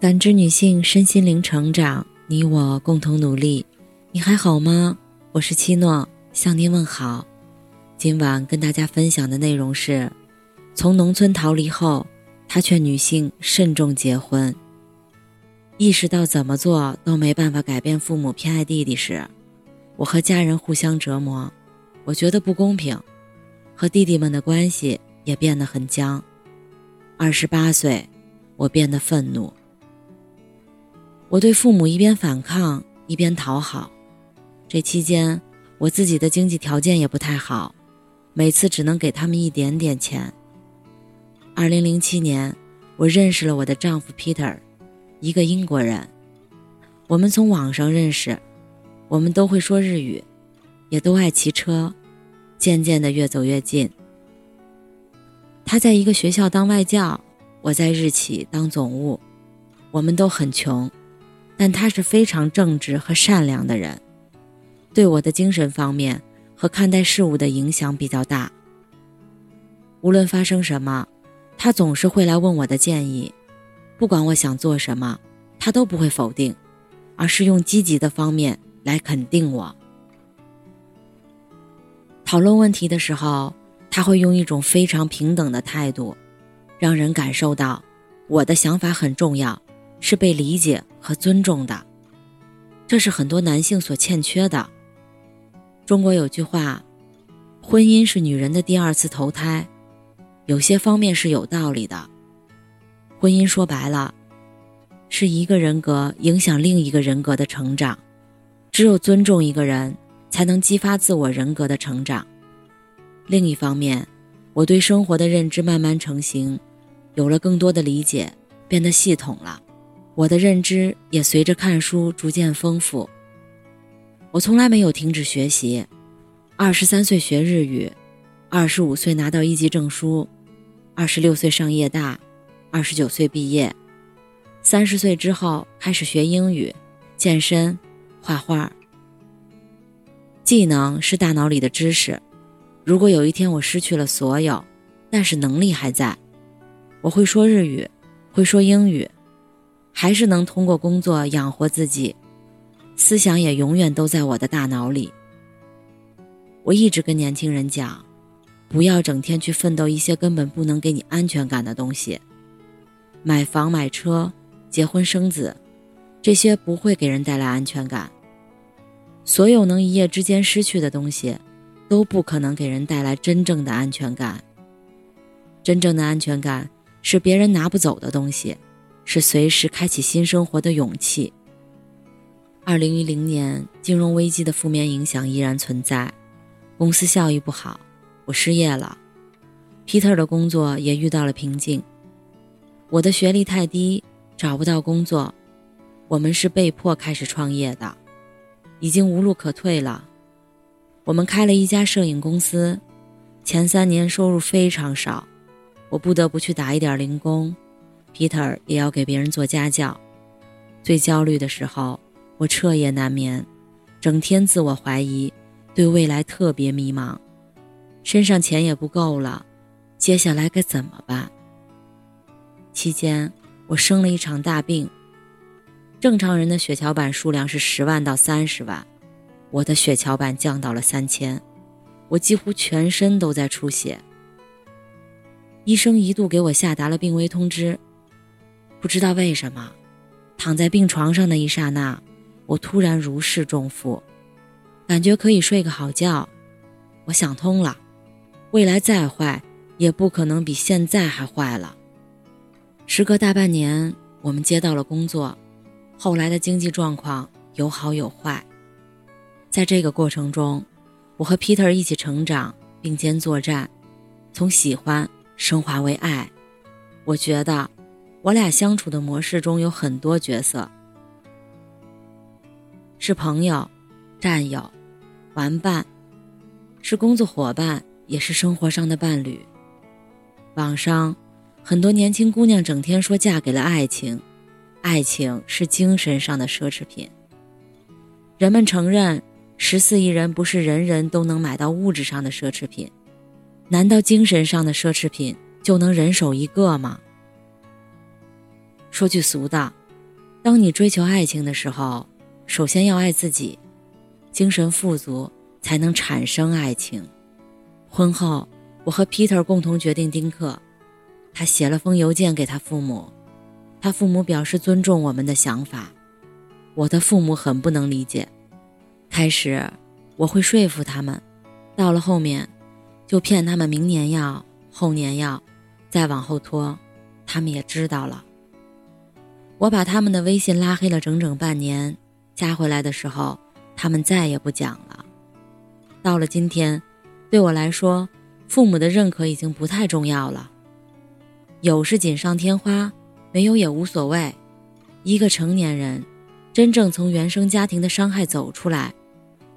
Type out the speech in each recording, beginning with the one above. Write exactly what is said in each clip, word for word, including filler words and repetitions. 感知女性身心灵成长，你我共同努力。你还好吗？我是七诺，向您问好。今晚跟大家分享的内容是：从农村逃离后，他劝女性慎重结婚。意识到怎么做都没办法改变父母偏爱弟弟时，我和家人互相折磨，我觉得不公平，和弟弟们的关系也变得很僵。二十八岁，我变得愤怒。我对父母一边反抗一边讨好，这期间我自己的经济条件也不太好，每次只能给他们一点点钱。二零零七年，我认识了我的丈夫 Peter， 一个英国人。我们从网上认识，我们都会说日语，也都爱骑车，渐渐地越走越近。他在一个学校当外教，我在日企当总务，我们都很穷，但他是非常正直和善良的人，对我的精神方面和看待事物的影响比较大。无论发生什么，他总是会来问我的建议，不管我想做什么，他都不会否定，而是用积极的方面来肯定我。讨论问题的时候，他会用一种非常平等的态度，让人感受到我的想法很重要，是被理解和尊重的，这是很多男性所欠缺的。中国有句话，婚姻是女人的第二次投胎，有些方面是有道理的。婚姻说白了，是一个人格影响另一个人格的成长，只有尊重一个人，才能激发自我人格的成长。另一方面，我对生活的认知慢慢成型，有了更多的理解，变得系统了。我的认知也随着看书逐渐丰富。我从来没有停止学习，二十三岁学日语，二十五岁拿到一级证书，二十六岁上夜大，二十九岁毕业。三十岁之后开始学英语、健身、画画。技能是大脑里的知识，如果有一天我失去了所有，但是能力还在，我会说日语，会说英语，还是能通过工作养活自己，思想也永远都在我的大脑里。我一直跟年轻人讲，不要整天去奋斗一些根本不能给你安全感的东西，买房买车、结婚生子，这些不会给人带来安全感。所有能一夜之间失去的东西，都不可能给人带来真正的安全感。真正的安全感是别人拿不走的东西，是随时开启新生活的勇气。二零一零年，金融危机的负面影响依然存在，公司效益不好，我失业了。Peter 的工作也遇到了瓶颈。我的学历太低，找不到工作，我们是被迫开始创业的，已经无路可退了。我们开了一家摄影公司，前三年收入非常少，我不得不去打一点零工， Peter 也要给别人做家教。最焦虑的时候，我彻夜难眠，整天自我怀疑，对未来特别迷茫，身上钱也不够了，接下来该怎么办？期间我生了一场大病，正常人的血小板数量是十万到三十万，我的血小板降到了三千，我几乎全身都在出血。医生一度给我下达了病危通知，不知道为什么，躺在病床上的一刹那，我突然如释重负，感觉可以睡个好觉。我想通了，未来再坏也不可能比现在还坏了。时隔大半年，我们接到了工作，后来的经济状况有好有坏。在这个过程中，我和 Peter 一起成长，并肩作战，从喜欢升华为爱。我觉得我俩相处的模式中有很多角色，是朋友、战友、玩伴，是工作伙伴，也是生活上的伴侣。网上很多年轻姑娘整天说嫁给了爱情，爱情是精神上的奢侈品。人们承认十四亿人不是人人都能买到物质上的奢侈品，难道精神上的奢侈品就能人手一个吗？说句俗的，当你追求爱情的时候，首先要爱自己，精神富足才能产生爱情。婚后，我和 Peter 共同决定丁克，他写了封邮件给他父母，他父母表示尊重我们的想法。我的父母很不能理解，开始我会说服他们，到了后面就骗他们明年要，后年要，再往后拖，他们也知道了。我把他们的微信拉黑了整整半年，加回来的时候，他们再也不讲了。到了今天，对我来说，父母的认可已经不太重要了。有是锦上添花，没有也无所谓。一个成年人，真正从原生家庭的伤害走出来，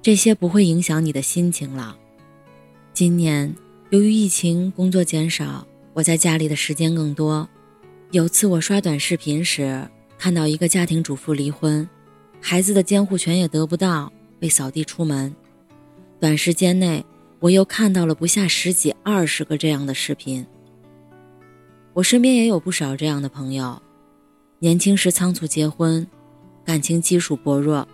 这些不会影响你的心情了。今年，由于疫情，工作减少，我在家里的时间更多。有次我刷短视频时，看到一个家庭主妇离婚，孩子的监护权也得不到，被扫地出门。短时间内，我又看到了不下十几二十个这样的视频。我身边也有不少这样的朋友，年轻时仓促结婚，感情基础薄弱，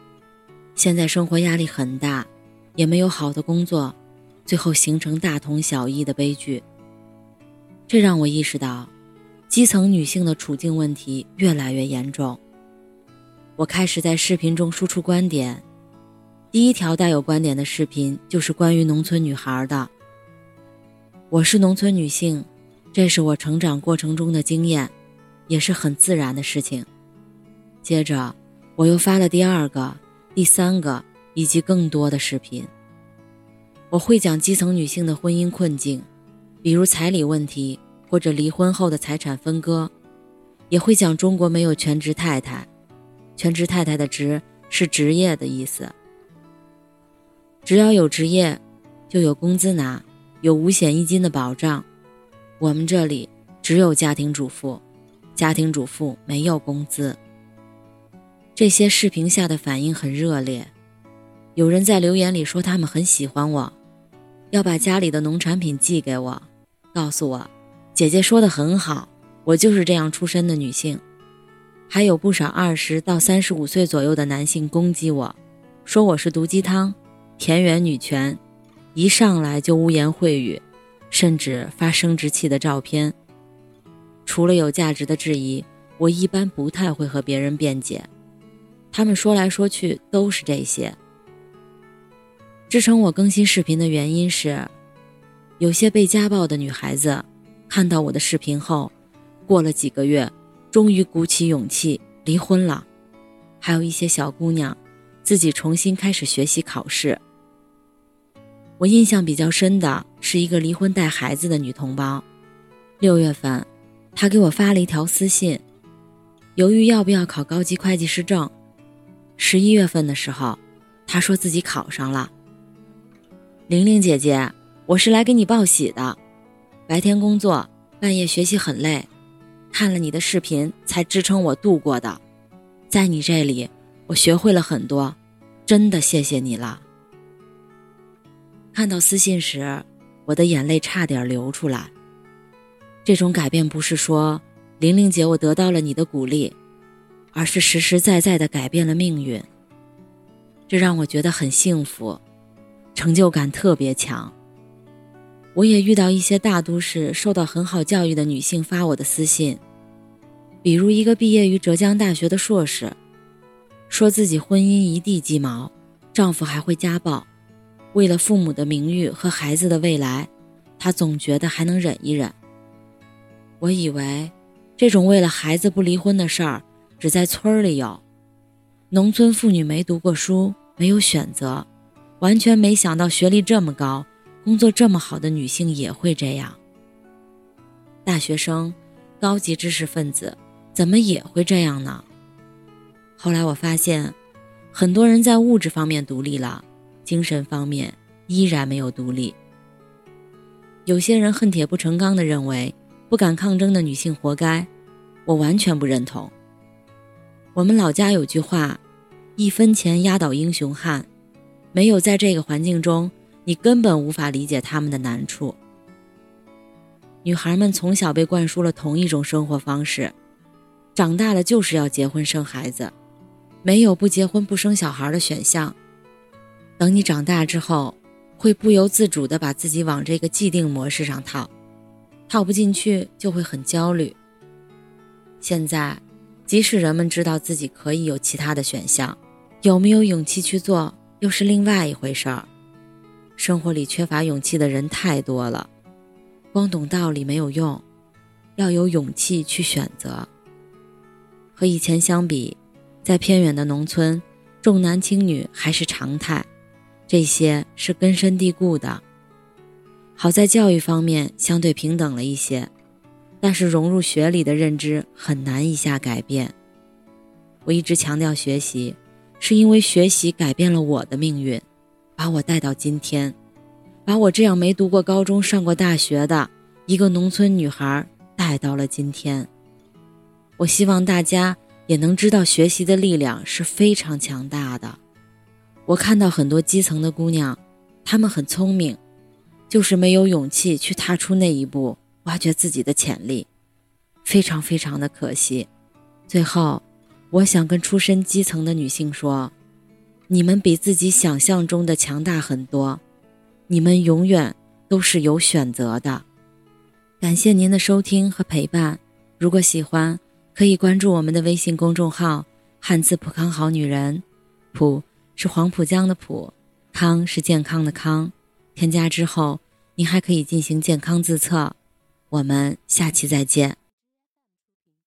现在生活压力很大，也没有好的工作，最后形成大同小异的悲剧。这让我意识到，基层女性的处境问题越来越严重。我开始在视频中输出观点，第一条带有观点的视频就是关于农村女孩的。我是农村女性，这是我成长过程中的经验，也是很自然的事情。接着，我又发了第二个、第三个以及更多的视频。我会讲基层女性的婚姻困境，比如彩礼问题，或者离婚后的财产分割，也会讲中国没有全职太太，全职太太的职是职业的意思。只要有职业，就有工资拿，有五险一金的保障。我们这里只有家庭主妇，家庭主妇没有工资。这些视频下的反应很热烈，有人在留言里说他们很喜欢我，要把家里的农产品寄给我，告诉我姐姐说得很好，我就是这样出身的女性。还有不少二十到三十五岁左右的男性攻击我，说我是毒鸡汤、田园女权，一上来就污言秽语，甚至发生殖器的照片。除了有价值的质疑，我一般不太会和别人辩解，他们说来说去都是这些。支撑我更新视频的原因是，有些被家暴的女孩子看到我的视频后，过了几个月，终于鼓起勇气离婚了。还有一些小姑娘，自己重新开始学习考试。我印象比较深的是一个离婚带孩子的女同胞，六月份，她给我发了一条私信，犹豫要不要考高级会计师证。十一月份的时候，她说自己考上了。玲玲姐姐，我是来给你报喜的。白天工作，半夜学习很累，看了你的视频才支撑我度过的。在你这里，我学会了很多，真的谢谢你了。看到私信时，我的眼泪差点流出来。这种改变不是说，玲玲姐，我得到了你的鼓励，而是实实在在地改变了命运。这让我觉得很幸福，成就感特别强。我也遇到一些大都市受到很好教育的女性发我的私信，比如一个毕业于浙江大学的硕士，说自己婚姻一地鸡毛，丈夫还会家暴，为了父母的名誉和孩子的未来，她总觉得还能忍一忍。我以为这种为了孩子不离婚的事儿只在村里有，农村妇女没读过书，没有选择，完全没想到学历这么高，工作这么好的女性也会这样。大学生、高级知识分子怎么也会这样呢？后来我发现，很多人在物质方面独立了，精神方面依然没有独立。有些人恨铁不成钢地认为，不敢抗争的女性活该，我完全不认同。我们老家有句话，一分钱压倒英雄汉，没有在这个环境中，你根本无法理解他们的难处。女孩们从小被灌输了同一种生活方式，长大了就是要结婚生孩子，没有不结婚不生小孩的选项。等你长大之后，会不由自主地把自己往这个既定模式上套，套不进去就会很焦虑。现在，即使人们知道自己可以有其他的选项，有没有勇气去做又是另外一回事儿。生活里缺乏勇气的人太多了，光懂道理没有用，要有勇气去选择。和以前相比，在偏远的农村，重男轻女还是常态，这些是根深蒂固的。好在教育方面相对平等了一些，但是融入学理的认知很难一下改变。我一直强调学习，是因为学习改变了我的命运，把我带到今天，把我这样没读过高中上过大学的一个农村女孩带到了今天。我希望大家也能知道学习的力量是非常强大的。我看到很多基层的姑娘，她们很聪明，就是没有勇气去踏出那一步，挖掘自己的潜力，非常非常的可惜。最后，我想跟出身基层的女性说，你们比自己想象中的强大很多，你们永远都是有选择的。感谢您的收听和陪伴，如果喜欢，可以关注我们的微信公众号汉字浦康好女人，浦是黄浦江的浦，康是健康的康。添加之后，您还可以进行健康自测。我们下期再见。